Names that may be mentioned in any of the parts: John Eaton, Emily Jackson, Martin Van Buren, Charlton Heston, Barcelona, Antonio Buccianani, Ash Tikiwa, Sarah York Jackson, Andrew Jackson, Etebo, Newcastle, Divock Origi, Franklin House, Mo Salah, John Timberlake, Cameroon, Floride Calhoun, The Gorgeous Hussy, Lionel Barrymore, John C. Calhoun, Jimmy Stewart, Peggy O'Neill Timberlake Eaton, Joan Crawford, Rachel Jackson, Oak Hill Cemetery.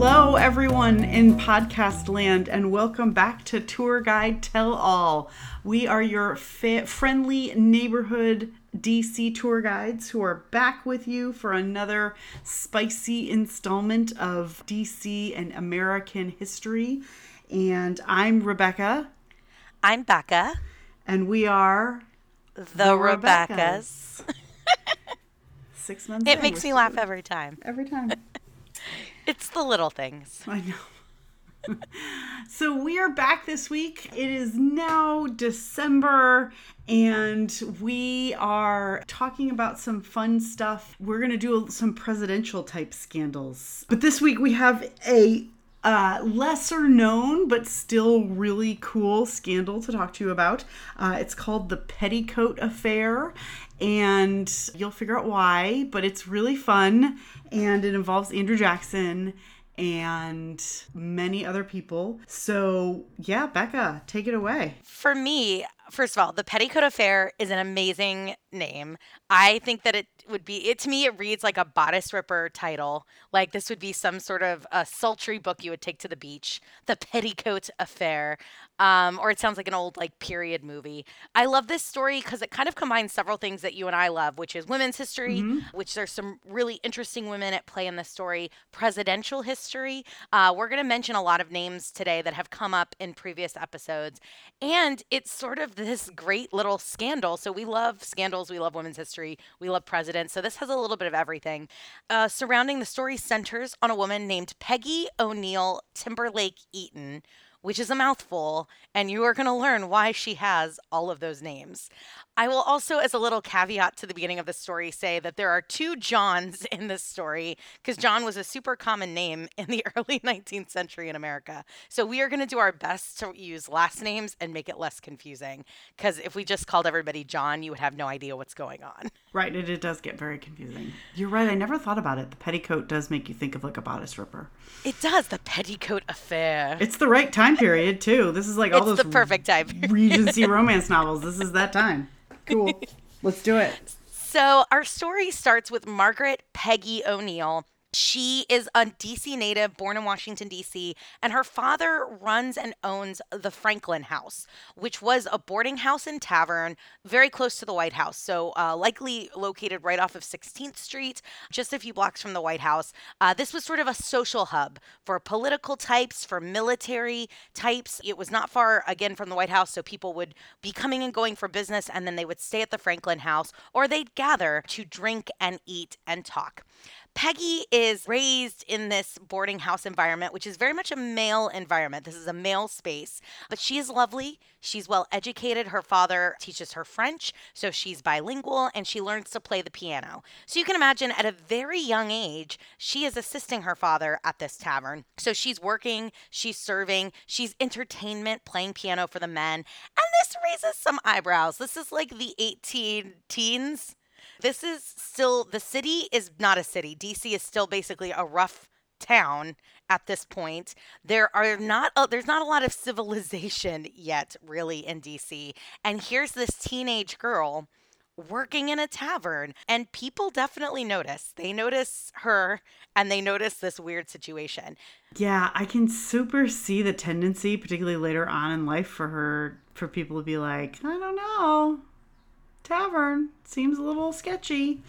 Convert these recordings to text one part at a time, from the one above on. Hello, everyone in podcast land, and welcome back to Tour Guide Tell All. We are your friendly neighborhood DC tour guides who are back with you for another spicy installment of DC and American history. And I'm Rebecca. I'm Becca. And we are the Rebeccas. 6 months. It makes me laugh every time. Every time. It's the little things. I know. So we are back this week. It is now December, and we are talking about some fun stuff. We're going to do some presidential type scandals. But this week we have a lesser known but still really cool scandal to talk to you about. It's called the Petticoat Affair. And you'll figure out why, but it's really fun, and it involves Andrew Jackson and many other people. So yeah, Becca, take it away. For me, first of all, the Petticoat Affair is an amazing name. I think that it reads like a bodice ripper title. Like this would be some sort of a sultry book you would take to the beach. The Petticoat Affair. Or it sounds like an old period movie. I love this story because it kind of combines several things that you and I love, which is women's history, which there's some really interesting women at play in this story, presidential history. We're going to mention a lot of names today that have come up in previous episodes. And it's sort of this great little scandal. So we love scandals. We love women's history. We love presidents. So this has a little bit of everything. Surrounding the story centers on a woman named Peggy O'Neill Timberlake Eaton, which is a mouthful, and you are going to learn why she has all of those names. I will also, as a little caveat to the beginning of the story, say that there are two Johns in this story, because John was a super common name in the early 19th century in America. So we are going to do our best to use last names and make it less confusing, because if we just called everybody John, you would have no idea what's going on. Right, and it does get very confusing. You're right, I never thought about it. The petticoat does make you think of a bodice ripper. It does, the Petticoat Affair. It's the right time period, too. This is all those the perfect time. Regency romance novels. This is that time. Cool. Let's do it. So our story starts with Margaret Peggy O'Neill. She is a D.C. native, born in Washington, D.C., and her father runs and owns the Franklin House, which was a boarding house and tavern very close to the White House, so likely located right off of 16th Street, just a few blocks from the White House. This was sort of a social hub for political types, for military types. It was not far, again, from the White House, so people would be coming and going for business, and then they would stay at the Franklin House, or they'd gather to drink and eat and talk. Peggy is raised in this boarding house environment, which is very much a male environment. This is a male space, but she is lovely. She's well educated. Her father teaches her French, so she's bilingual, and she learns to play the piano. So you can imagine at a very young age, she is assisting her father at this tavern. So she's working, she's serving, she's entertainment, playing piano for the men. And this raises some eyebrows. This is like the 18 teens. This is still, the city is not a city. DC is still basically a rough town at this point. There's not a lot of civilization yet, really, in DC. And here's this teenage girl working in a tavern, and people definitely notice. They notice her, and they notice this weird situation. Yeah, I can super see the tendency, particularly later on in life, for people to be like, I don't know. Tavern seems a little sketchy.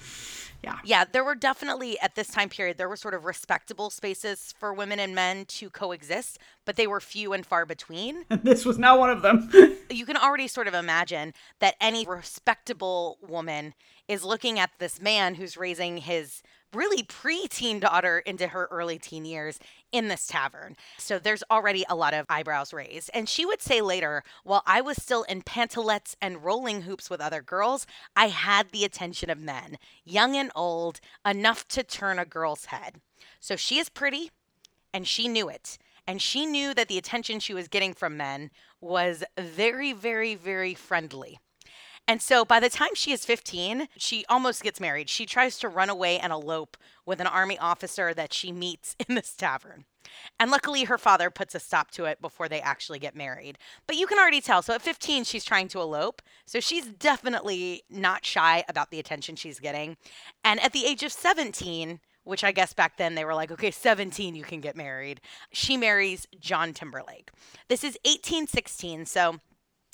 Yeah, there were definitely at this time period, there were sort of respectable spaces for women and men to coexist, but they were few and far between. And this was not one of them. You can already sort of imagine that any respectable woman is looking at this man who's raising his really pre-teen daughter into her early teen years in this tavern. So there's already a lot of eyebrows raised. And she would say later, while I was still in pantalettes and rolling hoops with other girls, I had the attention of men, young and old, enough to turn a girl's head. So she is pretty, and she knew it. And she knew that the attention she was getting from men was very, very, very friendly. And so by the time she is 15, she almost gets married. She tries to run away and elope with an army officer that she meets in this tavern. And luckily, her father puts a stop to it before they actually get married. But you can already tell. So at 15, she's trying to elope. So she's definitely not shy about the attention she's getting. And at the age of 17, which I guess back then they were like, okay, 17, you can get married. She marries John Timberlake. This is 1816, so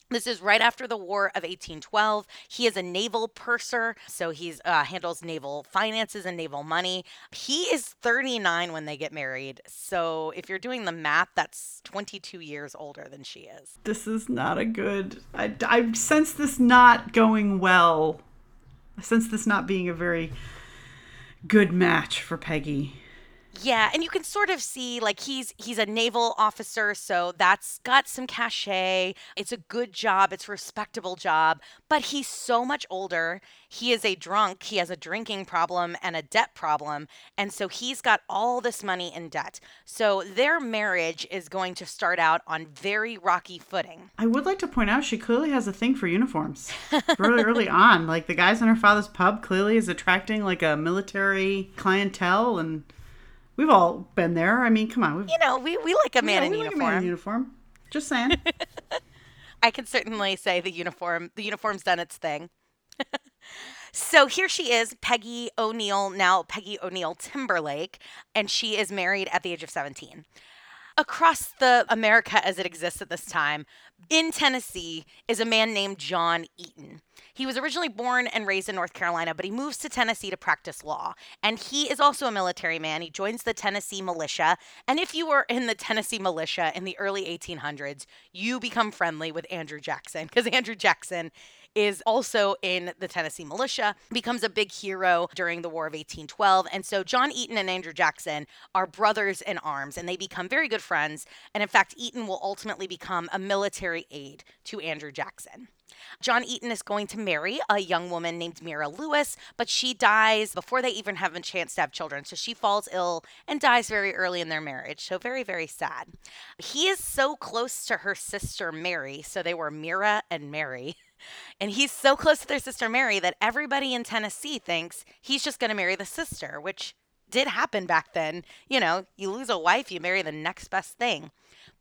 this is right after the War of 1812. He is a naval purser, so he handles naval finances and naval money. He is 39 when they get married, so if you're doing the math, that's 22 years older than she is. This is not a good... I sense this not going well. I sense this not being a very good match for Peggy. Yeah, and you can sort of see, like, he's a naval officer, so that's got some cachet. It's a good job. It's a respectable job. But he's so much older. He is a drunk. He has a drinking problem and a debt problem. And so he's got all this money in debt. So their marriage is going to start out on very rocky footing. I would like to point out she clearly has a thing for uniforms really early on. Like, the guys in her father's pub clearly is attracting, like, a military clientele, and... we've all been there. I mean, come on. We like a man in uniform. We like a man in uniform. Just saying. I can certainly say the uniform's done its thing. So here she is, Peggy O'Neill, now Peggy O'Neill Timberlake, and she is married at the age of 17. Across the America as it exists at this time, in Tennessee, is a man named John Eaton. He was originally born and raised in North Carolina, but he moves to Tennessee to practice law. And he is also a military man. He joins the Tennessee militia. And if you were in the Tennessee militia in the early 1800s, you become friendly with Andrew Jackson, because Andrew Jackson is also in the Tennessee militia, becomes a big hero during the War of 1812. And so John Eaton and Andrew Jackson are brothers in arms, and they become very good friends. And in fact, Eaton will ultimately become a military aide to Andrew Jackson. John Eaton is going to marry a young woman named Mira Lewis, but she dies before they even have a chance to have children. So she falls ill and dies very early in their marriage. So very, very sad. He is so close to her sister Mary. So they were Mira and Mary. And he's so close to their sister Mary that everybody in Tennessee thinks he's just going to marry the sister, which did happen back then. You know, you lose a wife, you marry the next best thing.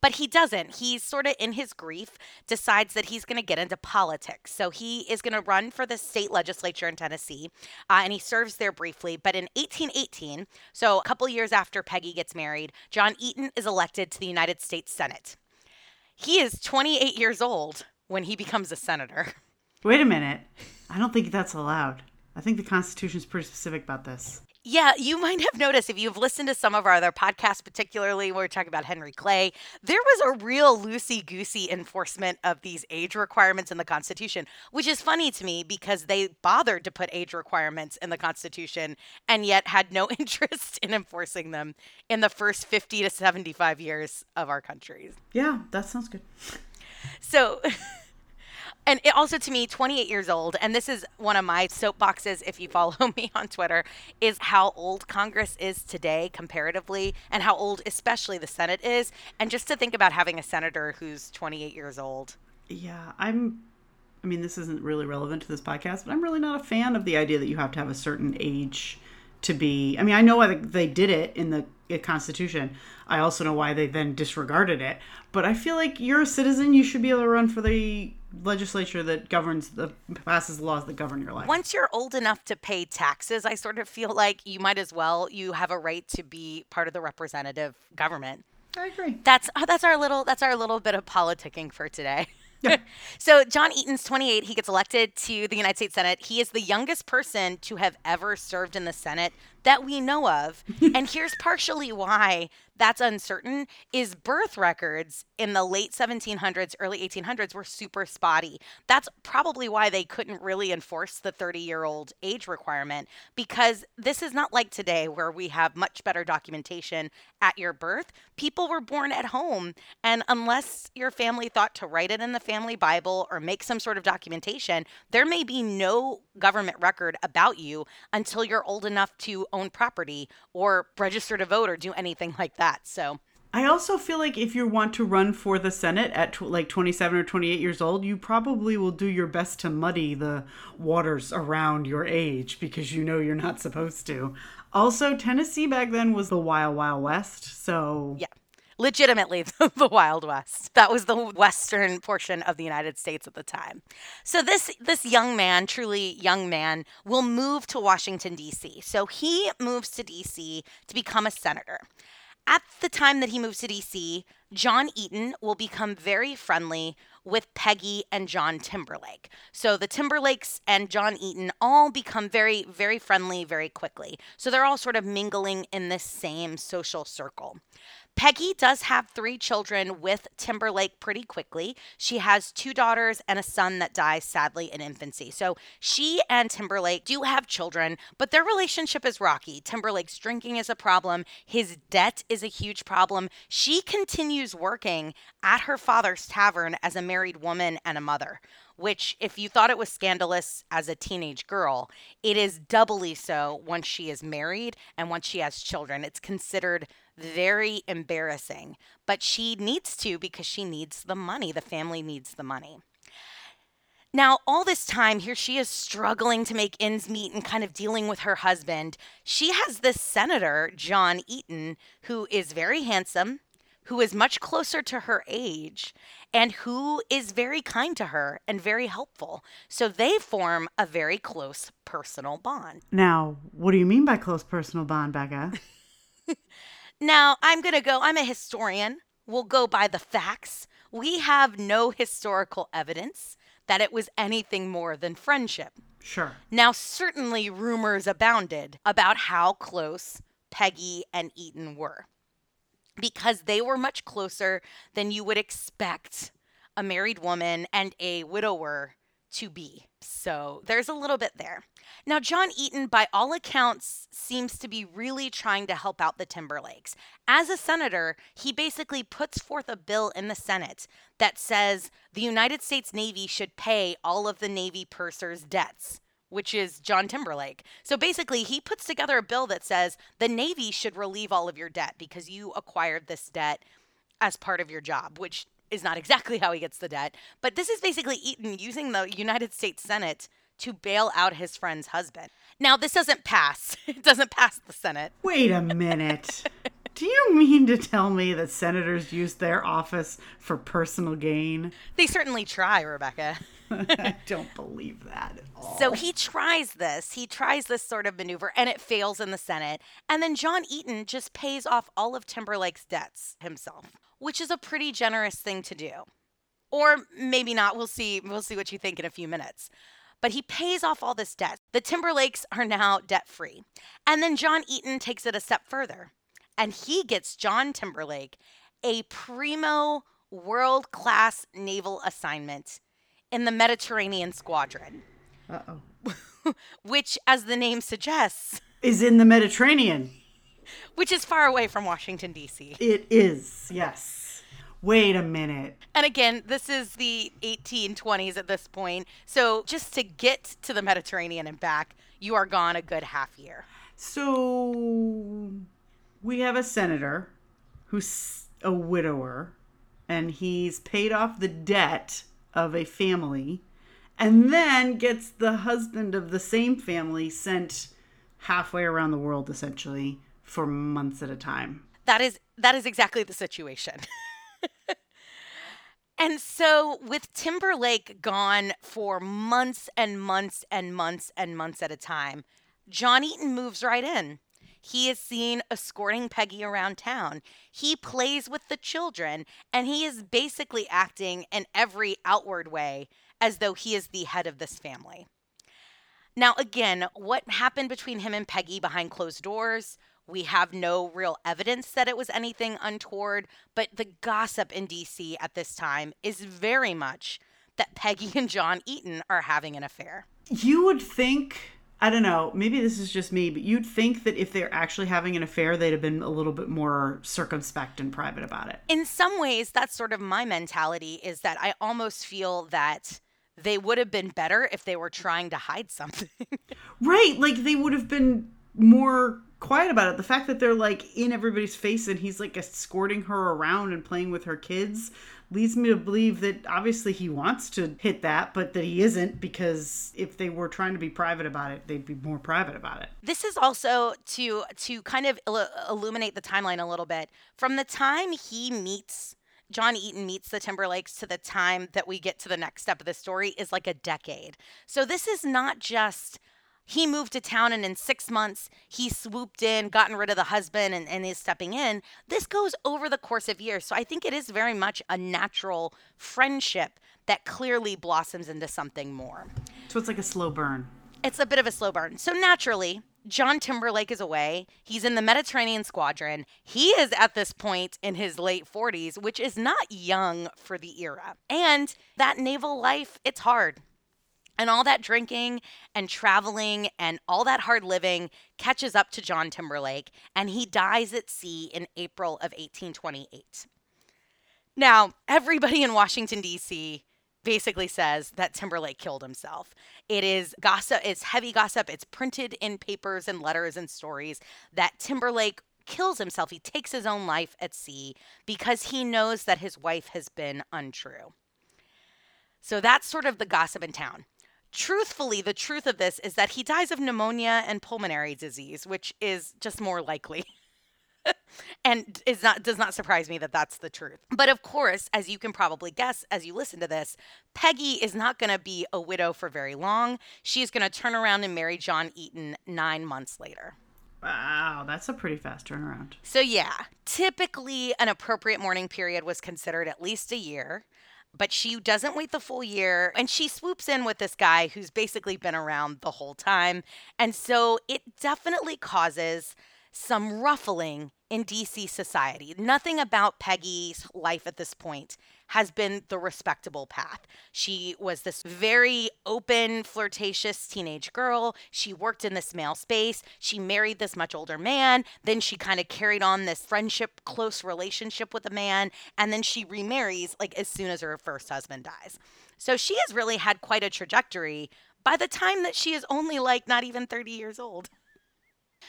But he doesn't. He's sort of in his grief, decides that he's going to get into politics. So he is going to run for the state legislature in Tennessee, and he serves there briefly. But in 1818, so a couple years after Peggy gets married, John Eaton is elected to the United States Senate. He is 28 years old when he becomes a senator. Wait a minute. I don't think that's allowed. I think the Constitution is pretty specific about this. Yeah, you might have noticed if you've listened to some of our other podcasts, particularly where we're talking about Henry Clay, there was a real loosey-goosey enforcement of these age requirements in the Constitution, which is funny to me because they bothered to put age requirements in the Constitution and yet had no interest in enforcing them in the first 50 to 75 years of our country. Yeah, that sounds good. So, and it also to me, 28 years old, and this is one of my soapboxes if you follow me on Twitter, is how old Congress is today comparatively and how old especially the Senate is. And just to think about having a senator who's 28 years old. Yeah, I mean, this isn't really relevant to this podcast, but I'm really not a fan of the idea that you have to have a certain age to be, I mean, I know why they did it in the Constitution. I also know why they then disregarded it. But I feel like you're a citizen, you should be able to run for the legislature that passes laws that govern your life. Once you're old enough to pay taxes, I sort of feel like you have a right to be part of the representative government. I agree. That's our little bit of politicking for today. Yeah. So John Eaton's 28. He gets elected to the United States Senate. He is the youngest person to have ever served in the Senate that we know of. And here's partially why that's uncertain is birth records in the late 1700s, early 1800s were super spotty. That's probably why they couldn't really enforce the 30-year-old age requirement, because this is not like today where we have much better documentation at your birth. People were born at home, and unless your family thought to write it in the family Bible or make some sort of documentation, there may be no government record about you until you're old enough to own property or register to vote or do anything like that. So I also feel like if you want to run for the Senate at 27 or 28 years old, you probably will do your best to muddy the waters around your age because you know you're not supposed to. Also, Tennessee back then was the Wild Wild West. So yeah. legitimately the Wild West. That was the western portion of the United States at the time. So this young man, truly young man, will move to Washington, D.C. So he moves to D.C. to become a senator. At the time that he moves to D.C., John Eaton will become very friendly with Peggy and John Timberlake. So the Timberlakes and John Eaton all become very, very friendly very quickly. So they're all sort of mingling in this same social circle. Peggy does have 3 children with Timberlake pretty quickly. She has 2 daughters and a son that dies sadly in infancy. So she and Timberlake do have children, but their relationship is rocky. Timberlake's drinking is a problem. His debt is a huge problem. She continues working at her father's tavern as a married woman and a mother, which if you thought it was scandalous as a teenage girl, it is doubly so once she is married and once she has children. It's considered very embarrassing, but she needs to because she needs the money. The family needs the money. Now, all this time here, she is struggling to make ends meet and kind of dealing with her husband. She has this senator, John Eaton, who is very handsome, who is much closer to her age, and who is very kind to her and very helpful. So they form a very close personal bond. Now, what do you mean by close personal bond, Becca? Now, I'm a historian. We'll go by the facts. We have no historical evidence that it was anything more than friendship. Sure. Now, certainly rumors abounded about how close Peggy and Eaton were, because they were much closer than you would expect a married woman and a widower to be. So there's a little bit there. Now, John Eaton, by all accounts, seems to be really trying to help out the Timberlakes. As a senator, he basically puts forth a bill in the Senate that says the United States Navy should pay all of the Navy purser's debts, which is John Timberlake. So basically, he puts together a bill that says the Navy should relieve all of your debt because you acquired this debt as part of your job, which is not exactly how he gets the debt. But this is basically Eaton using the United States Senate to bail out his friend's husband. Now, this doesn't pass. It doesn't pass the Senate. Wait a minute. Do you mean to tell me that senators use their office for personal gain? They certainly try, Rebecca. I don't believe that at all. So he tries this. He tries this sort of maneuver, and it fails in the Senate. And then John Eaton just pays off all of Timberlake's debts himself, which is a pretty generous thing to do. Or maybe not. We'll see what you think in a few minutes. But he pays off all this debt. The Timberlakes are now debt-free. And then John Eaton takes it a step further, and he gets John Timberlake a primo world-class naval assignment in the Mediterranean Squadron. Uh-oh. Which, as the name suggests, is in the Mediterranean. Which is far away from Washington, D.C. It is, yes. Wait a minute. And again, this is the 1820s at this point. So just to get to the Mediterranean and back, you are gone a good half year. So we have a senator who's a widower, and he's paid off the debt of a family, and then gets the husband of the same family sent halfway around the world, essentially, for months at a time. That is exactly the situation. And so with Timberlake gone for months and months and months and months at a time, John Eaton moves right in. He is seen escorting Peggy around town. He plays with the children, and he is basically acting in every outward way as though he is the head of this family. Now, again, what happened between him and Peggy behind closed doors? We have no real evidence that it was anything untoward, but the gossip in D.C. at this time is very much that Peggy and John Eaton are having an affair. You would think, I don't know, maybe this is just me, but you'd think that if they're actually having an affair, they'd have been a little bit more circumspect and private about it. In some ways, that's sort of my mentality, is that I almost feel that they would have been better if they were trying to hide something. Right. Like they would have been more quiet about it. The fact that they're like in everybody's face and he's like escorting her around and playing with her kids leads me to believe that obviously he wants to hit that, but that he isn't, because if they were trying to be private about it, they'd be more private about it. This is also to kind of illuminate the timeline a little bit. From the time he meets John Eaton meets the Timberlakes to the time that we get to the next step of the story is like a decade. So this is not just he moved to town and in 6 months he swooped in, gotten rid of the husband and is stepping in. This goes over the course of years. So I think it is very much a natural friendship that clearly blossoms into something more. So it's like a slow burn. It's a bit of a slow burn. So naturally, John Timberlake is away. He's in the Mediterranean Squadron. He is at this point in his late 40s, which is not young for the era. And that naval life, it's hard. And all that drinking and traveling and all that hard living catches up to John Timberlake, and he dies at sea in April of 1828. Now, everybody in Washington, D.C. basically says that Timberlake killed himself. It is gossip, it's heavy gossip, it's printed in papers and letters and stories that Timberlake kills himself. He takes his own life at sea because he knows that his wife has been untrue. So that's sort of the gossip in town. Truthfully, the truth of this is that he dies of pneumonia and pulmonary disease, which is just more likely. And does not surprise me that that's the truth. But of course, as you can probably guess as you listen to this, Peggy is not going to be a widow for very long. She's going to turn around and marry John Eaton 9 months later. Wow, that's a pretty fast turnaround. So yeah, typically an appropriate mourning period was considered at least a year. But she doesn't wait the full year, and she swoops in with this guy who's basically been around the whole time. And so it definitely causes some ruffling in DC society. Nothing about Peggy's life at this point has been the respectable path. She was this very open, flirtatious teenage girl. She worked in this male space. She married this much older man. Then she kind of carried on this friendship, close relationship with a man. And then she remarries like as soon as her first husband dies. So she has really had quite a trajectory by the time that she is only like not even 30 years old.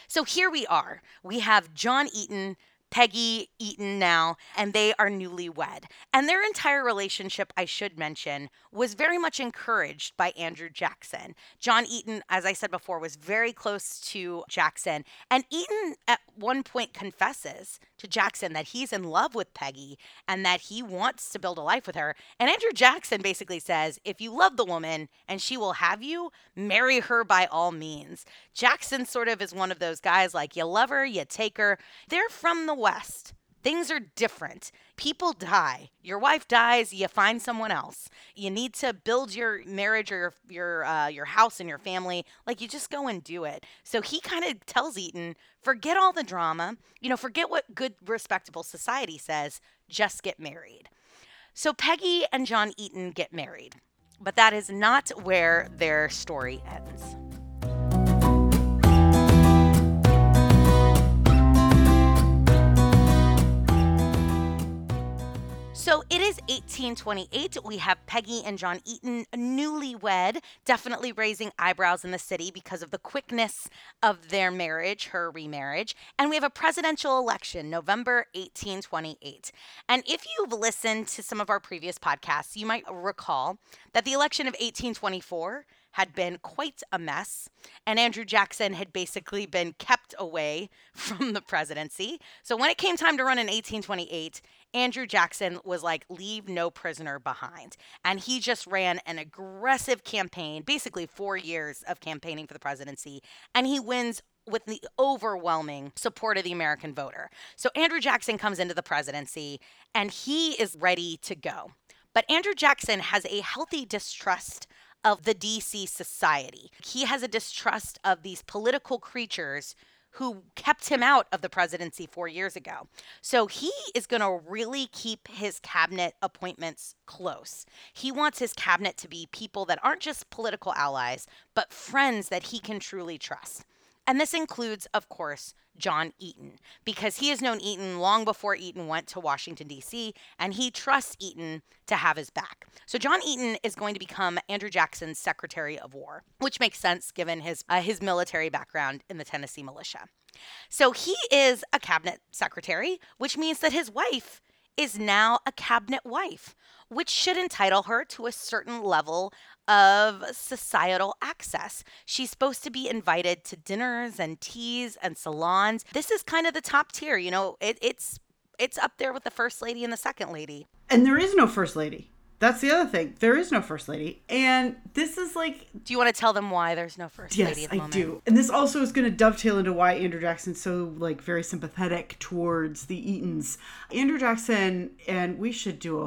So here we are. We have John Eaton, Peggy Eaton now, and they are newlywed. And their entire relationship, I should mention, was very much encouraged by Andrew Jackson. John Eaton, as I said before, was very close to Jackson. And Eaton at one point confesses to Jackson that he's in love with Peggy and that he wants to build a life with her. And Andrew Jackson basically says, if you love the woman and she will have you, marry her by all means. Jackson sort of is one of those guys like, you love her, you take her. They're from the West. Things are different. People die. Your wife dies. You find someone else. You need to build your marriage or your house and your family. Like, you just go and do it. So he kind of tells Eaton, forget all the drama. You know, forget what good, respectable society says. Just get married. So Peggy and John Eaton get married. But that is not where their story ends. So it is 1828. We have Peggy and John Eaton newlywed, definitely raising eyebrows in the city because of the quickness of their marriage, her remarriage. And we have a presidential election, November 1828. And if you've listened to some of our previous podcasts, you might recall that the election of 1824 had been quite a mess, and Andrew Jackson had basically been kept away from the presidency. So when it came time to run in 1828, Andrew Jackson was like, leave no prisoner behind. And he just ran an aggressive campaign, basically 4 years of campaigning for the presidency, and he wins with the overwhelming support of the American voter. So Andrew Jackson comes into the presidency, and he is ready to go. But Andrew Jackson has a healthy distrust of the DC society. He has a distrust of these political creatures who kept him out of the presidency 4 years ago. So he is going to really keep his cabinet appointments close. He wants his cabinet to be people that aren't just political allies, but friends that he can truly trust. And this includes, of course, John Eaton, because he has known Eaton long before Eaton went to Washington, D.C., and he trusts Eaton to have his back. So John Eaton is going to become Andrew Jackson's Secretary of War, which makes sense given his military background in the Tennessee militia. So he is a cabinet secretary, which means that his wife is now a cabinet wife, which should entitle her to a certain level of societal access. She's supposed to be invited to dinners and teas and salons. This is kind of the top tier, you know, it's up there with the first lady and the second lady. And there is no first lady. That's the other thing. There is no first lady. And this is like... Do you want to tell them why there's no first lady at the moment? Yes, I do. And this also is going to dovetail into why Andrew Jackson's so like very sympathetic towards the Eatons. Andrew Jackson, and we should do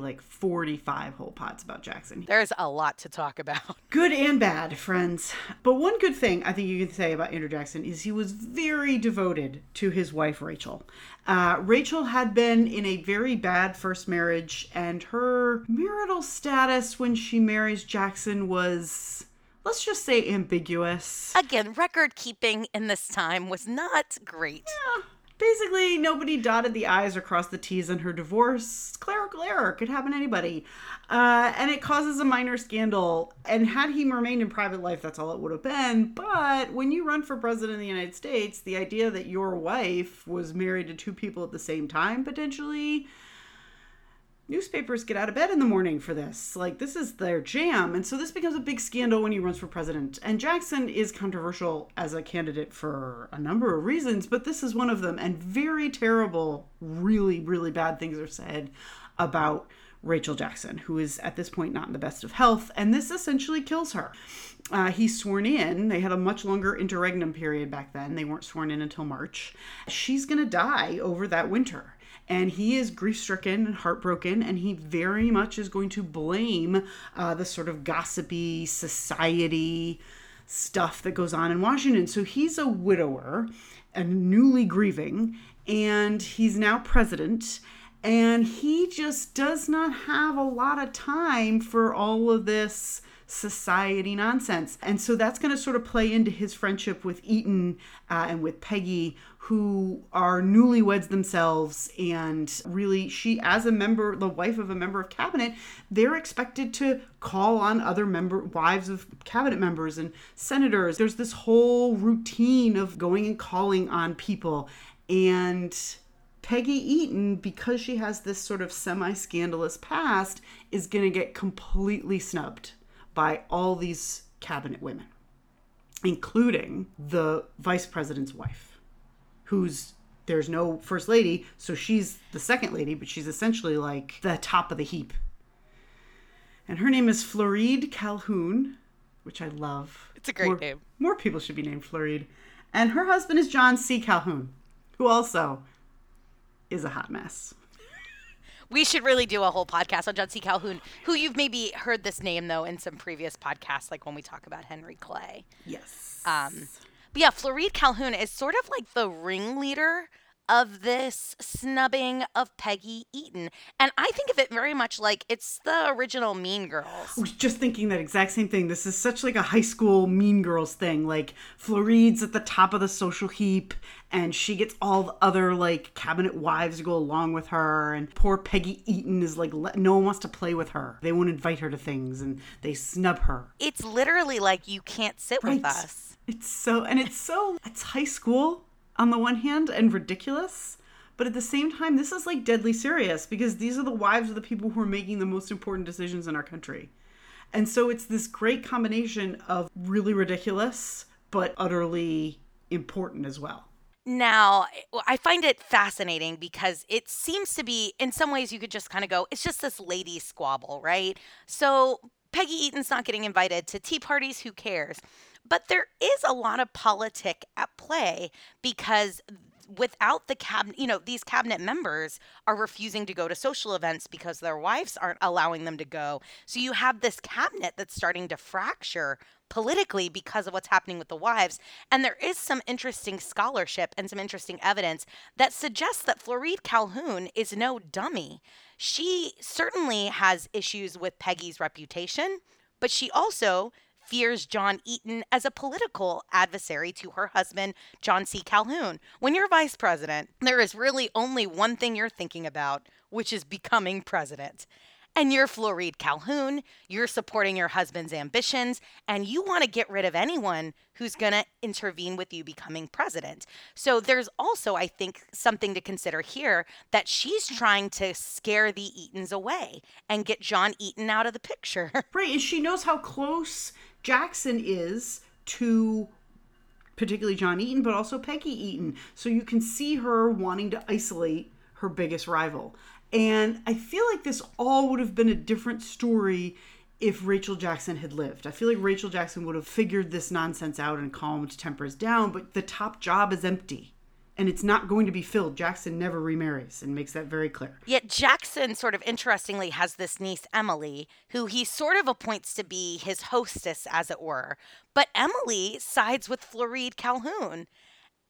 like 45 whole pods about Jackson. There's a lot to talk about. Good and bad, friends. But one good thing I think you can say about Andrew Jackson is he was very devoted to his wife, Rachel. Rachel had been in a very bad first marriage, and her marital status when she marries Jackson was, let's just say, ambiguous. Again, record keeping in this time was not great. Yeah. Basically, nobody dotted the I's or crossed the T's in her divorce. Clerical error. Could happen to anybody. And it causes a minor scandal. And had he remained in private life, that's all it would have been. But when you run for president of the United States, the idea that your wife was married to two people at the same time, potentially... Newspapers get out of bed in the morning for this. Like, this is their jam. And so this becomes a big scandal when he runs for president. And Jackson is controversial as a candidate for a number of reasons, but this is one of them. And very terrible, really, really bad things are said about Rachel Jackson, who is at this point not in the best of health. And this essentially kills her. He's sworn in. They had a much longer interregnum period back then. They weren't sworn in until March. She's going to die over that winter. And he is grief-stricken and heartbroken, and he very much is going to blame the sort of gossipy society stuff that goes on in Washington. So he's a widower and newly grieving, and he's now president, and he just does not have a lot of time for all of this society nonsense. And so that's going to sort of play into his friendship with Eaton and with Peggy, who are newlyweds themselves. And really, she, as a member, the wife of a member of cabinet, they're expected to call on other wives of cabinet members and senators. There's this whole routine of going and calling on people. And Peggy Eaton, because she has this sort of semi-scandalous past, is going to get completely snubbed by all these cabinet women, including the vice president's wife, who's, there's no first lady, so she's the second lady, but she's essentially like the top of the heap. And her name is Floride Calhoun, which I love. It's a great name. More people should be named Floride. And her husband is John C. Calhoun, who also is a hot mess. We should really do a whole podcast on John C. Calhoun, who you've maybe heard this name, though, in some previous podcasts, like when we talk about Henry Clay. Yes. But yeah, Floride Calhoun is sort of like the ringleader of this snubbing of Peggy Eaton. And I think of it very much like it's the original Mean Girls. I was just thinking that exact same thing. This is such like a high school Mean Girls thing. Like Floride's at the top of the social heap and she gets all the other like cabinet wives to go along with her. And poor Peggy Eaton is like, no one wants to play with her. They won't invite her to things and they snub her. It's literally like you can't sit with us. It's high school on the one hand, and ridiculous, but at the same time, this is like deadly serious because these are the wives of the people who are making the most important decisions in our country. And so it's this great combination of really ridiculous, but utterly important as well. Now, I find it fascinating because it seems to be, in some ways, you could just kind of go, it's just this lady squabble, right? So Peggy Eaton's not getting invited to tea parties, who cares? But there is a lot of politic at play because without the cabinet, you know, these cabinet members are refusing to go to social events because their wives aren't allowing them to go. So you have this cabinet that's starting to fracture politically because of what's happening with the wives. And there is some interesting scholarship and some interesting evidence that suggests that Floride Calhoun is no dummy. She certainly has issues with Peggy's reputation, but she also fears John Eaton as a political adversary to her husband, John C. Calhoun. When you're vice president, there is really only one thing you're thinking about, which is becoming president. And you're Floride Calhoun, you're supporting your husband's ambitions, and you want to get rid of anyone who's going to intervene with you becoming president. So there's also, I think, something to consider here that she's trying to scare the Eatons away and get John Eaton out of the picture. Right, and she knows how close Jackson is to particularly John Eaton, but also Peggy Eaton. So you can see her wanting to isolate her biggest rival. And I feel like this all would have been a different story if Rachel Jackson had lived. I feel like Rachel Jackson would have figured this nonsense out and calmed tempers down, but the top job is empty. And it's not going to be filled. Jackson never remarries and makes that very clear. Yet Jackson sort of interestingly has this niece, Emily, who he sort of appoints to be his hostess, as it were. But Emily sides with Floride Calhoun.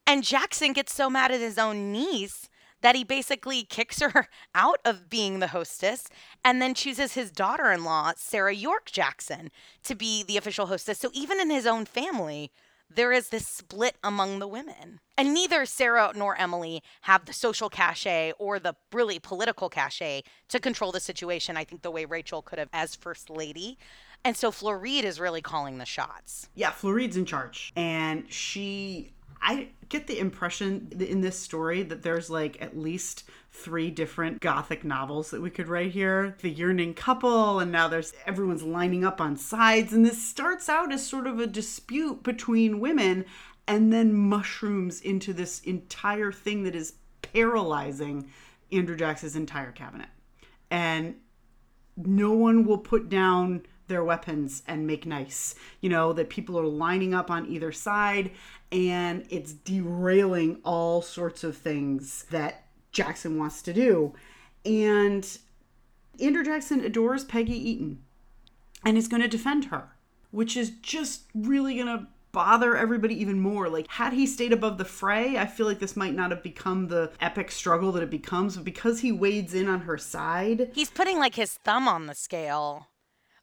And Jackson gets so mad at his own niece that he basically kicks her out of being the hostess and then chooses his daughter-in-law, Sarah York Jackson, to be the official hostess. So even in his own family, there is this split among the women. And neither Sarah nor Emily have the social cachet or the really political cachet to control the situation, I think, the way Rachel could have as first lady. And so Floride is really calling the shots. Yeah, Floride's in charge. And she... I get the impression in this story that there's like at least 3 different gothic novels that we could write here. The Yearning Couple, and now there's everyone's lining up on sides. And this starts out as sort of a dispute between women and then mushrooms into this entire thing that is paralyzing Andrew Jackson's entire cabinet. And no one will put down their weapons and make nice, you know, that people are lining up on either side, and it's derailing all sorts of things that Jackson wants to do. And Andrew Jackson adores Peggy Eaton and is going to defend her, which is just really going to bother everybody even more. Like, had he stayed above the fray, I feel like this might not have become the epic struggle that it becomes, but because he wades in on her side, he's putting like his thumb on the scale,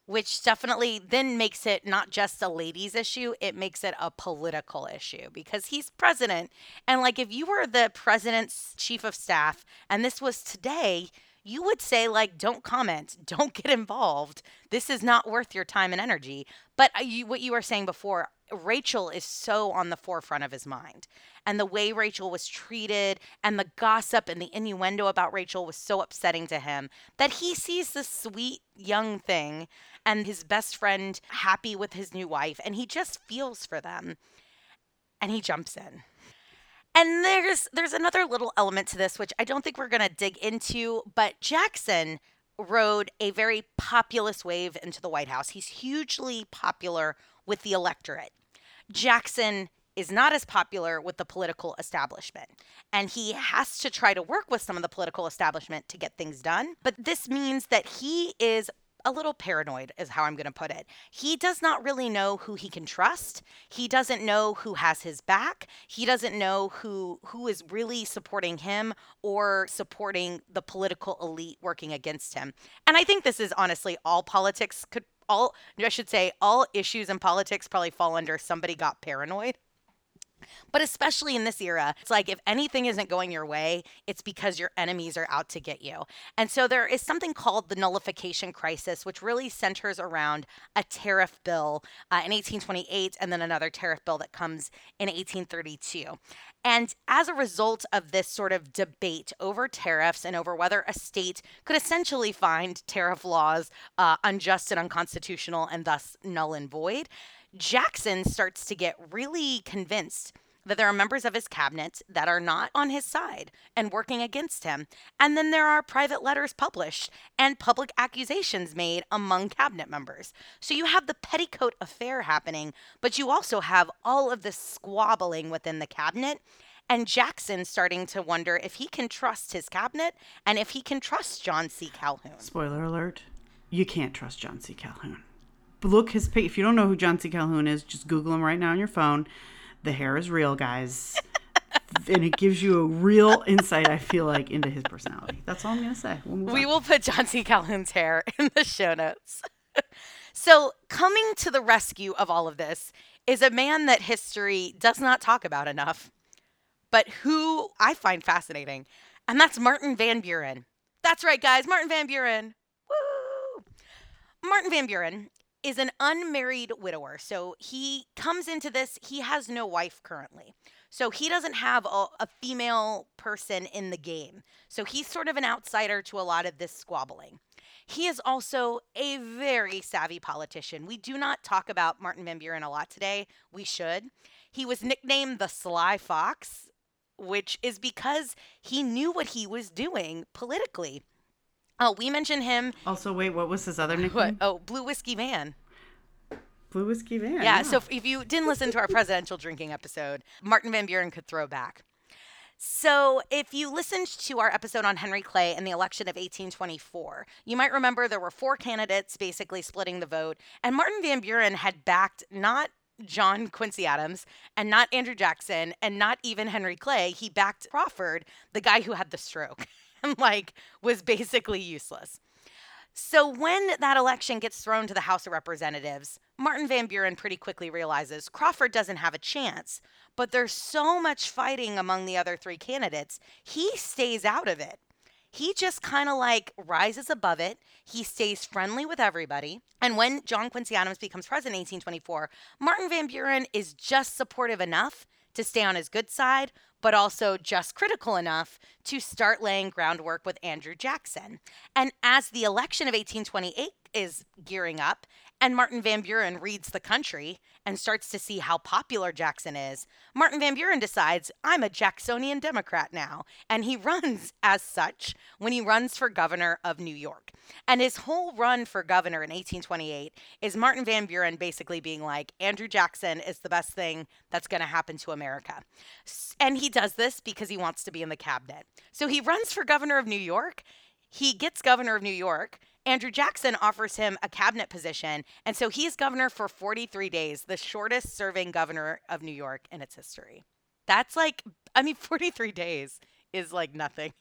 which definitely then makes it not just a ladies' issue, it makes it a political issue because he's president. And like, if you were the president's chief of staff and this was today, you would say like, don't comment, don't get involved. This is not worth your time and energy. But what you were saying before, Rachel is so on the forefront of his mind. And the way Rachel was treated and the gossip and the innuendo about Rachel was so upsetting to him that he sees this sweet young thing and his best friend happy with his new wife, and he just feels for them. And he jumps in. And there's another little element to this, which I don't think we're going to dig into, but Jackson rode a very populist wave into the White House. He's hugely popular with the electorate. Jackson is not as popular with the political establishment, and he has to try to work with some of the political establishment to get things done. But this means that he is a little paranoid, is how I'm going to put it. He does not really know who he can trust. He doesn't know who has his back. He doesn't know who is really supporting him or supporting the political elite working against him. And I think this is honestly all politics could, all, I should say, all issues in politics probably fall under somebody got paranoid. But especially in this era, it's like if anything isn't going your way, it's because your enemies are out to get you. And so there is something called the nullification crisis, which really centers around a tariff bill in 1828 and then another tariff bill that comes in 1832. And as a result of this sort of debate over tariffs and over whether a state could essentially find tariff laws unjust and unconstitutional and thus null and void, Jackson starts to get really convinced that there are members of his cabinet that are not on his side and working against him. And then there are private letters published and public accusations made among cabinet members. So you have the petticoat affair happening, but you also have all of this squabbling within the cabinet, and Jackson starting to wonder if he can trust his cabinet and if he can trust John C. Calhoun. Spoiler alert, you can't trust John C. Calhoun. Look, his picture. If you don't know who John C. Calhoun is, just Google him right now on your phone. The hair is real, guys. And it gives you a real insight, I feel like, into his personality. That's all I'm going to say. We'll move on. We will put John C. Calhoun's hair in the show notes. So coming to the rescue of all of this is a man that history does not talk about enough, but who I find fascinating, and that's Martin Van Buren. That's right, guys, Martin Van Buren. Woo! Martin Van Buren is an unmarried widower, so he comes into this, he has no wife currently. So he doesn't have a female person in the game. So he's sort of an outsider to a lot of this squabbling. He is also a very savvy politician. We do not talk about Martin Van Buren a lot today. We should. He was nicknamed the Sly Fox, which is because he knew what he was doing politically. Oh, we mentioned him. Also, wait, what was his other nickname? Oh, Blue Whiskey Van. Blue Whiskey Van. Yeah, so if you didn't listen to our presidential drinking episode, Martin Van Buren could throw back. So if you listened to our episode on Henry Clay and the election of 1824, you might remember there were four candidates basically splitting the vote, and Martin Van Buren had backed not John Quincy Adams and not Andrew Jackson and not even Henry Clay. He backed Crawford, the guy who had the stroke, and was basically useless. So when that election gets thrown to the House of Representatives, Martin Van Buren pretty quickly realizes Crawford doesn't have a chance, but there's so much fighting among the other three candidates, he stays out of it. He just kind of rises above it. He stays friendly with everybody. And when John Quincy Adams becomes president in 1824, Martin Van Buren is just supportive enough to stay on his good side, but also just critical enough to start laying groundwork with Andrew Jackson. And as the election of 1828 is gearing up and Martin Van Buren reads the country and starts to see how popular Jackson is, Martin Van Buren decides, I'm a Jacksonian Democrat now. And he runs as such when he runs for governor of New York. And his whole run for governor in 1828 is Martin Van Buren basically being Andrew Jackson is the best thing that's going to happen to America. And he does this because he wants to be in the cabinet. So he runs for governor of New York. He gets governor of New York. Andrew Jackson offers him a cabinet position. And so he's governor for 43 days, the shortest serving governor of New York in its history. That's 43 days is nothing.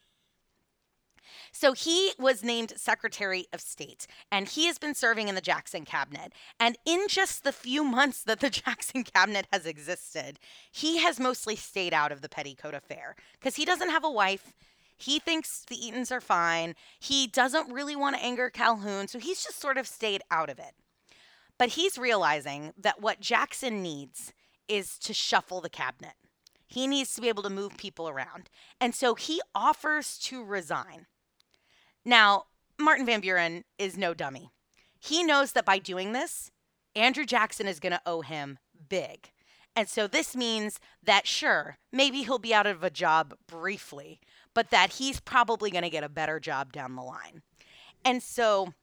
So he was named Secretary of State, and he has been serving in the Jackson cabinet. And in just the few months that the Jackson cabinet has existed, he has mostly stayed out of the petticoat affair because he doesn't have a wife. He thinks the Eatons are fine. He doesn't really want to anger Calhoun, so he's just sort of stayed out of it. But he's realizing that what Jackson needs is to shuffle the cabinet. He needs to be able to move people around. And so he offers to resign. Now, Martin Van Buren is no dummy. He knows that by doing this, Andrew Jackson is going to owe him big. And so this means that, sure, maybe he'll be out of a job briefly, but that he's probably going to get a better job down the line. And so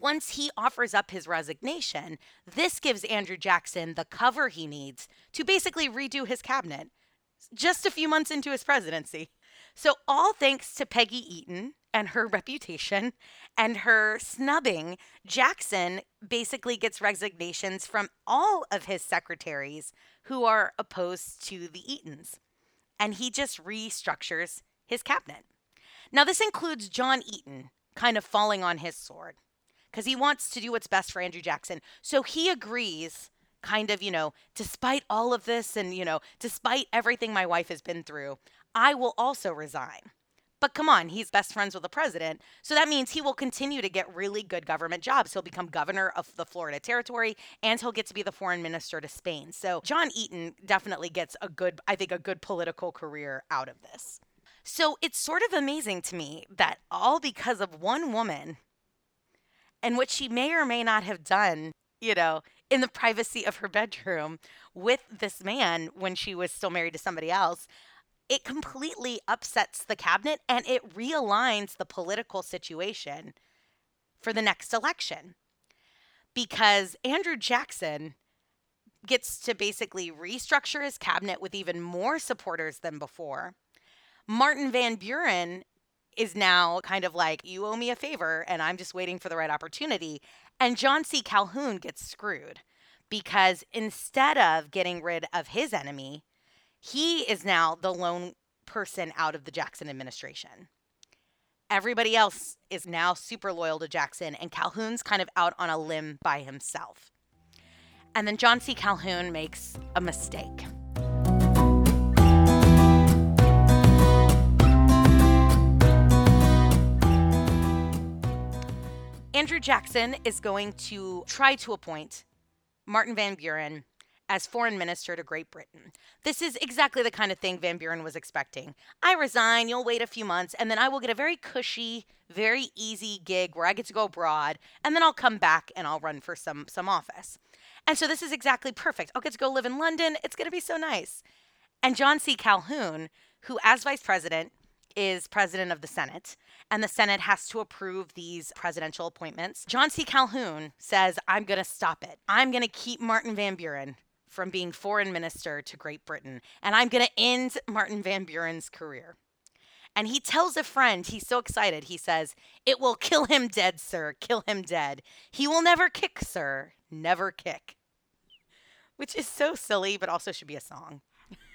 once he offers up his resignation, this gives Andrew Jackson the cover he needs to basically redo his cabinet just a few months into his presidency. So all thanks to Peggy Eaton and her reputation and her snubbing, Jackson basically gets resignations from all of his secretaries who are opposed to the Eatons. And he just restructures his cabinet. Now, this includes John Eaton kind of falling on his sword because he wants to do what's best for Andrew Jackson. So he agrees kind of, despite all of this and, despite everything my wife has been through, I will also resign. But come on, he's best friends with the president. So that means he will continue to get really good government jobs. He'll become governor of the Florida Territory, and he'll get to be the foreign minister to Spain. So John Eaton definitely gets a good political career out of this. So it's sort of amazing to me that all because of one woman and what she may or may not have done, in the privacy of her bedroom with this man when she was still married to somebody else, it completely upsets the cabinet and it realigns the political situation for the next election. Because Andrew Jackson gets to basically restructure his cabinet with even more supporters than before. Martin Van Buren is now kind of you owe me a favor, and I'm just waiting for the right opportunity. And John C. Calhoun gets screwed because instead of getting rid of his enemy, he is now the lone person out of the Jackson administration. Everybody else is now super loyal to Jackson, and Calhoun's kind of out on a limb by himself. And then John C. Calhoun makes a mistake. Andrew Jackson is going to try to appoint Martin Van Buren as foreign minister to Great Britain. This is exactly the kind of thing Van Buren was expecting. I resign, you'll wait a few months, and then I will get a very cushy, very easy gig where I get to go abroad, and then I'll come back and I'll run for some office. And so this is exactly perfect. I'll get to go live in London. It's going to be so nice. And John C. Calhoun, who as vice president is president of the Senate, and the Senate has to approve these presidential appointments, John C. Calhoun says, I'm going to stop it. I'm going to keep Martin Van Buren from being foreign minister to Great Britain, and I'm going to end Martin Van Buren's career. And he tells a friend, he's so excited, he says, it will kill him dead, sir, kill him dead. He will never kick, sir, never kick. Which is so silly, but also should be a song.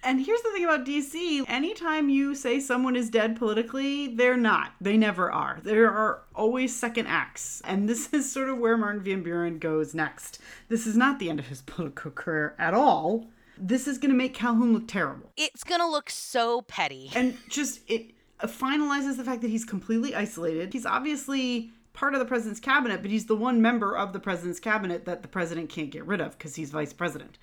And here's the thing about DC. Anytime you say someone is dead politically, they're not. They never are. There are always second acts. And this is sort of where Martin Van Buren goes next. This is not the end of his political career at all. This is going to make Calhoun look terrible. It's going to look so petty. And just, it finalizes the fact that he's completely isolated. He's obviously part of the president's cabinet, but he's the one member of the president's cabinet that the president can't get rid of because he's vice president.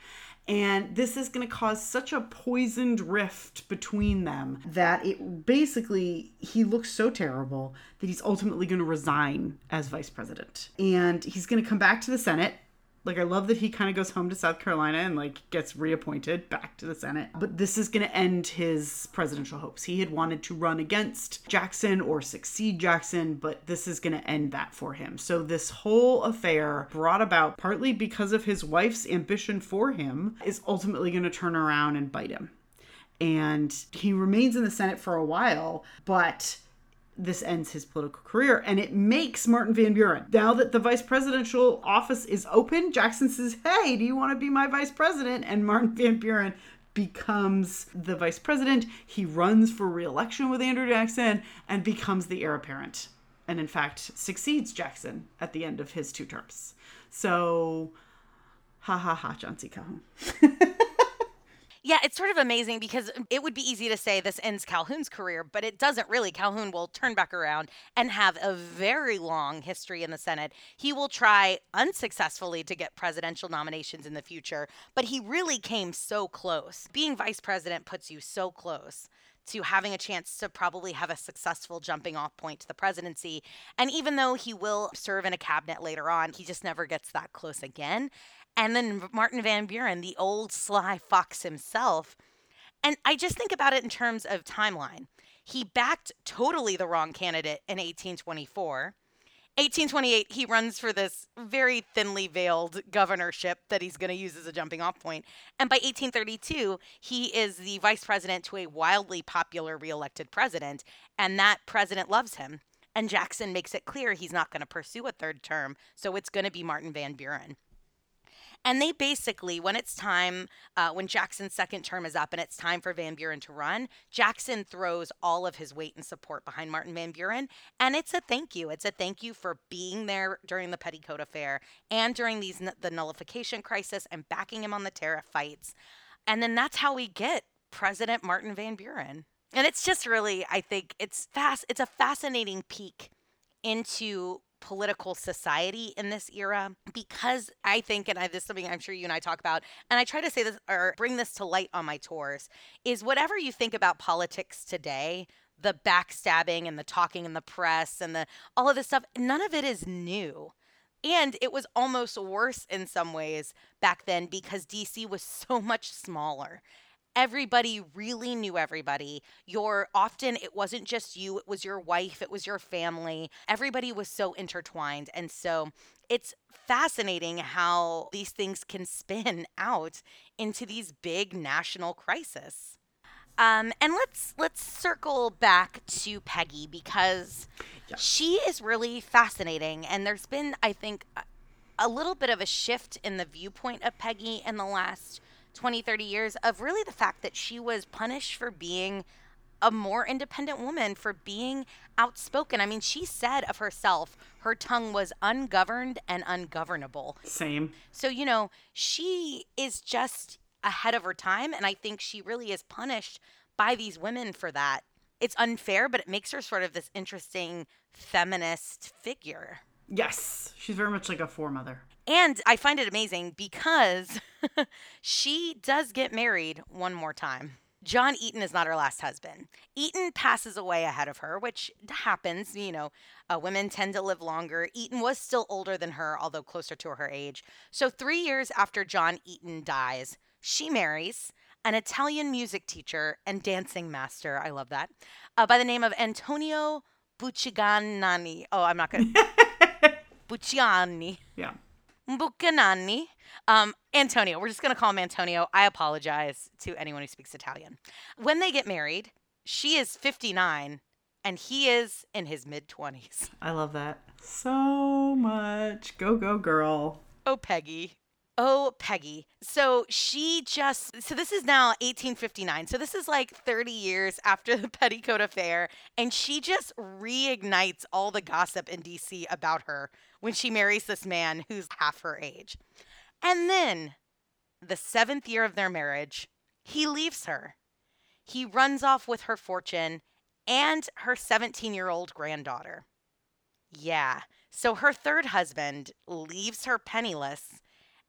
And this is going to cause such a poisoned rift between them that it basically, he looks so terrible that he's ultimately going to resign as vice president. And he's going to come back to the Senate. Like, I love that he kind of goes home to South Carolina and like gets reappointed back to the Senate. But this is going to end his presidential hopes. He had wanted to run against Jackson or succeed Jackson, but this is going to end that for him. So this whole affair, brought about partly because of his wife's ambition for him, is ultimately going to turn around and bite him. And he remains in the Senate for a while, but this ends his political career, and it makes Martin Van Buren. Now that the vice presidential office is open, Jackson says, hey, do you want to be my vice president? And Martin Van Buren becomes the vice president. He runs for re-election with Andrew Jackson and becomes the heir apparent. And in fact, succeeds Jackson at the end of his two terms. So, ha ha ha, John C. Calhoun. Yeah, it's sort of amazing because it would be easy to say this ends Calhoun's career, but it doesn't really. Calhoun will turn back around and have a very long history in the Senate. He will try unsuccessfully to get presidential nominations in the future, but he really came so close. Being vice president puts you so close to having a chance to probably have a successful jumping off point to the presidency. And even though he will serve in a cabinet later on, he just never gets that close again. And then Martin Van Buren, the old sly fox himself. And I just think about it in terms of timeline. He backed totally the wrong candidate in 1824. 1828, he runs for this very thinly veiled governorship that he's going to use as a jumping off point. And by 1832, he is the vice president to a wildly popular reelected president. And that president loves him. And Jackson makes it clear he's not going to pursue a third term. So it's going to be Martin Van Buren. And they basically, when it's time, when Jackson's second term is up and it's time for Van Buren to run, Jackson throws all of his weight and support behind Martin Van Buren. And it's a thank you. It's a thank you for being there during the Petticoat Affair and during the nullification crisis and backing him on the tariff fights. And then that's how we get President Martin Van Buren. And it's just really, I think, it's a fascinating peek into political society in this era, because I think, and this is something I'm sure you and I talk about, and I try to say this or bring this to light on my tours, is whatever you think about politics today, the backstabbing and the talking in the press and all of this stuff, none of it is new. And it was almost worse in some ways back then because DC was so much smaller. Everybody really knew everybody. Often it wasn't just you, it was your wife, it was your family. Everybody was so intertwined. And so it's fascinating how these things can spin out into these big national crises. And let's circle back to Peggy because she is really fascinating. And there's been, I think, a little bit of a shift in the viewpoint of Peggy in the last 20-30 years of really the fact that she was punished for being a more independent woman for being outspoken. I mean, she said of herself, her tongue was ungoverned and ungovernable. Same. So, you know, she is just ahead of her time. And I think she really is punished by these women for that. It's unfair, but it makes her sort of this interesting feminist figure. Yes. She's very much like a foremother. And I find it amazing because she does get married one more time. John Eaton is not her last husband. Eaton passes away ahead of her, which happens. You know, women tend to live longer. Eaton was still older than her, although closer to her age. So 3 years after John Eaton dies, she marries an Italian music teacher and dancing master. I love that. By the name of Antonio Buccianani. Oh, I'm not going to. Bucciani. Yeah. Buccianani. Antonio. We're just going to call him Antonio. I apologize to anyone who speaks Italian. When they get married, she is 59 and he is in his mid-20s. I love that so much. Go, go, girl. Oh, Peggy. Oh, Peggy. So this is now 1859. So this is like 30 years after the Petticoat Affair. And she just reignites all the gossip in D.C. about her when she marries this man who's half her age. And then the seventh year of their marriage, he leaves her. He runs off with her fortune and her 17-year-old granddaughter. Yeah. So her third husband leaves her penniless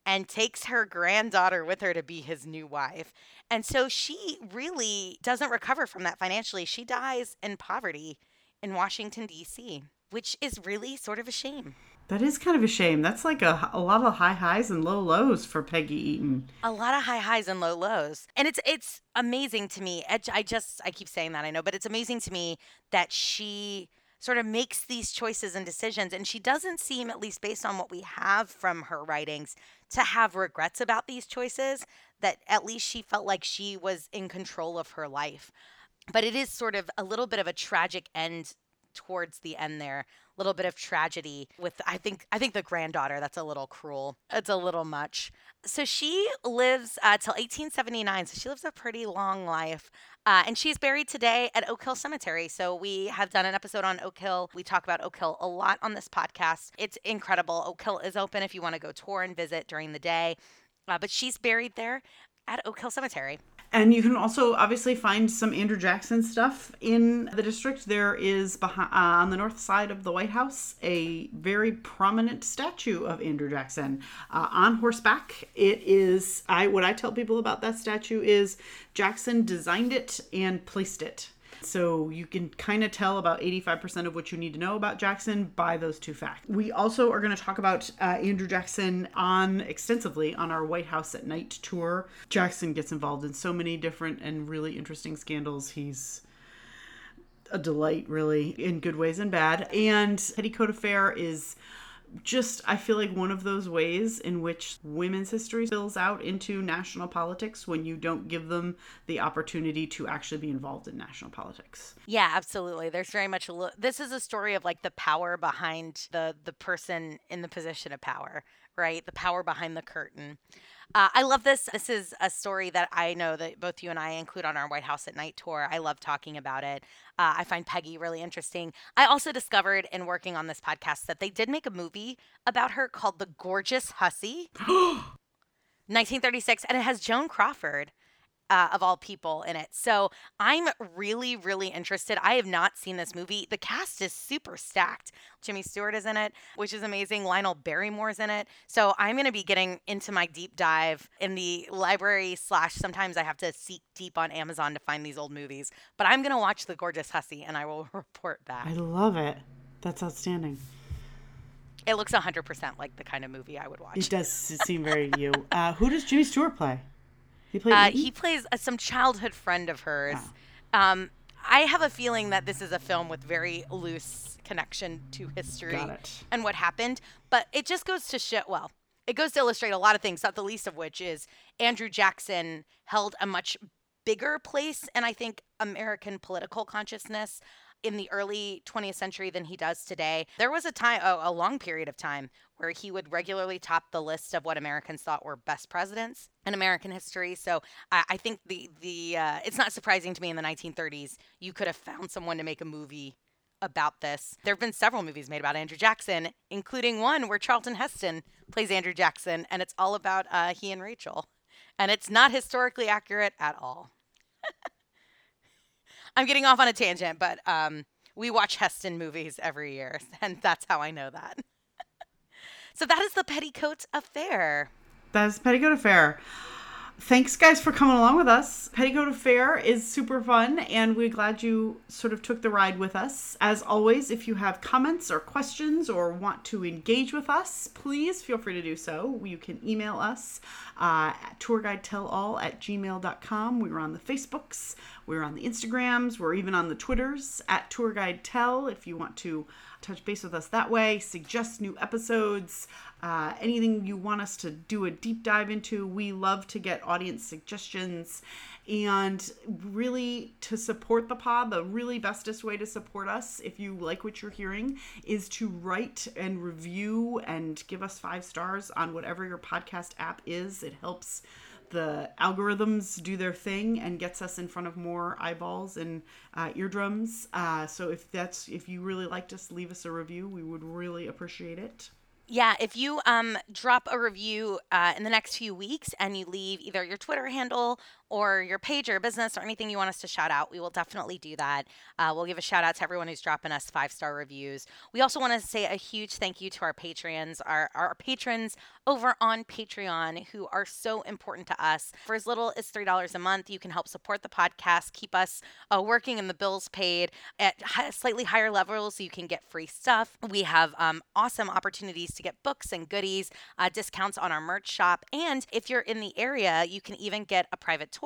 and takes her granddaughter with her to be his new wife. And so she really doesn't recover from that financially. She dies in poverty in Washington, D.C., which is really sort of a shame. That is kind of a shame. That's like a lot of high highs and low lows for Peggy Eaton. A lot of high highs and low lows. And it's amazing to me. I keep saying that, I know, but it's amazing to me that she sort of makes these choices and decisions. And she doesn't seem, at least based on what we have from her writings, to have regrets about these choices, that at least she felt like she was in control of her life. But it is sort of a little bit of a tragic end towards the end there. A little bit of tragedy with, I think the granddaughter, that's a little cruel. It's a little much. So she lives till 1879. So she lives a pretty long life. And she's buried today at Oak Hill Cemetery. So we have done an episode on Oak Hill. We talk about Oak Hill a lot on this podcast. It's incredible. Oak Hill is open if you want to go tour and visit during the day. But she's buried there at Oak Hill Cemetery. And you can also obviously find some Andrew Jackson stuff in the district. There is, on the north side of the White House, a very prominent statue of Andrew Jackson on horseback. It is, what I tell people about that statue is Jackson designed it and placed it. So you can kind of tell about 85% of what you need to know about Jackson by those two facts. We also are going to talk about Andrew Jackson extensively on our White House at Night tour. Jackson gets involved in so many different and really interesting scandals. He's a delight, really, in good ways and bad. And Petticoat Affair is just, I feel like, one of those ways in which women's history spills out into national politics when you don't give them the opportunity to actually be involved in national politics. Yeah, absolutely. There's very much this is a story of like the power behind the person in the position of power, right? The power behind the curtain. I love this. This is a story that I know that both you and I include on our White House at Night tour. I love talking about it. I find Peggy really interesting. I also discovered in working on this podcast that they did make a movie about her called The Gorgeous Hussy, 1936, and it has Joan Crawford, of all people, in it. So I'm really, really interested. I have not seen this movie. The cast is super stacked. Jimmy Stewart is in it, which is amazing. Lionel Barrymore is in it. So I'm going to be getting into my deep dive in the library / sometimes I have to seek deep on Amazon to find these old movies. But I'm going to watch The Gorgeous Hussy and I will report back. I love it. That's outstanding. It looks 100% like the kind of movie I would watch. It does seem very you. Who does Jimmy Stewart play? He plays some childhood friend of hers. Oh. I have a feeling that this is a film with very loose connection to history and what happened. But it just goes to show, well, it goes to illustrate a lot of things, not the least of which is Andrew Jackson held a much bigger place in, I think, American political consciousness in the early 20th century than he does today. There was a time, a long period of time, where he would regularly top the list of what Americans thought were best presidents in American history. So I think the it's not surprising to me in the 1930s, you could have found someone to make a movie about this. There have been several movies made about Andrew Jackson, including one where Charlton Heston plays Andrew Jackson, and it's all about he and Rachel. And it's not historically accurate at all. I'm getting off on a tangent, but we watch Heston movies every year, and that's how I know that. So that is the Petticoat Affair. That is Petticoat Affair. Thanks, guys, for coming along with us. Petticoat Affair is super fun, and we're glad you sort of took the ride with us. As always, if you have comments or questions or want to engage with us, please feel free to do so. You can email us at tourguidetellall@gmail.com. We're on the Facebooks. We're on the Instagrams. We're even on the Twitters at tourguidetell if you want to touch base with us that way, suggest new episodes, anything you want us to do a deep dive into. We love to get audience suggestions, and really to support the pod, the really bestest way to support us, if you like what you're hearing, is to write and review and give us 5 stars on whatever your podcast app is. It helps the algorithms do their thing and gets us in front of more eyeballs and eardrums. So if you really liked us, leave us a review. We would really appreciate it. Yeah, if you drop a review in the next few weeks and you leave either your Twitter handle or your page or your business or anything you want us to shout out, we will definitely do that. We'll give a shout out to everyone who's dropping us 5-star reviews. We also want to say a huge thank you to our Patreons, our patrons over on Patreon, who are so important to us. For as little as $3 a month, you can help support the podcast, keep us working and the bills paid at slightly higher levels so you can get free stuff. We have awesome opportunities to get books and goodies, discounts on our merch shop. And if you're in the area, you can even get a private tour,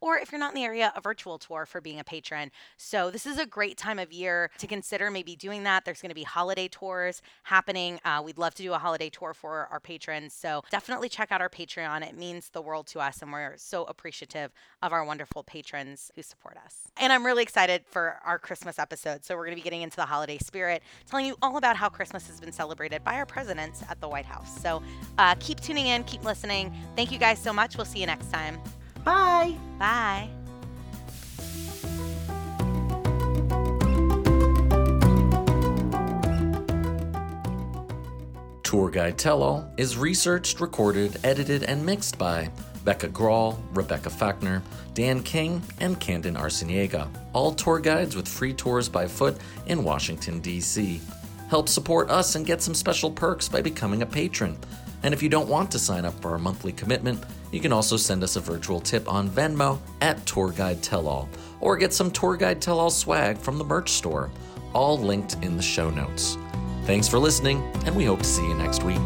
or if you're not in the area, a virtual tour for being a patron. So this is a great time of year to consider maybe doing that. There's going to be holiday tours happening. We'd love to do a holiday tour for our patrons. So definitely check out our Patreon. It means the world to us, and we're so appreciative of our wonderful patrons who support us. And I'm really excited for our Christmas episode. So we're going to be getting into the holiday spirit, telling you all about how Christmas has been celebrated by our president at the White House. So keep tuning in, keep listening. Thank you guys so much. We'll see you next time. Bye. Bye. Tour Guide Tell All is researched, recorded, edited, and mixed by Becca Grawl, Rebecca Faulkner, Dan King, and Candon Arciniega. All tour guides with free tours by foot in Washington, D.C. Help support us and get some special perks by becoming a patron. And if you don't want to sign up for our monthly commitment, you can also send us a virtual tip on Venmo at Tour Guide Tell All, or get some Tour Guide Tell All swag from the merch store, all linked in the show notes. Thanks for listening, and we hope to see you next week.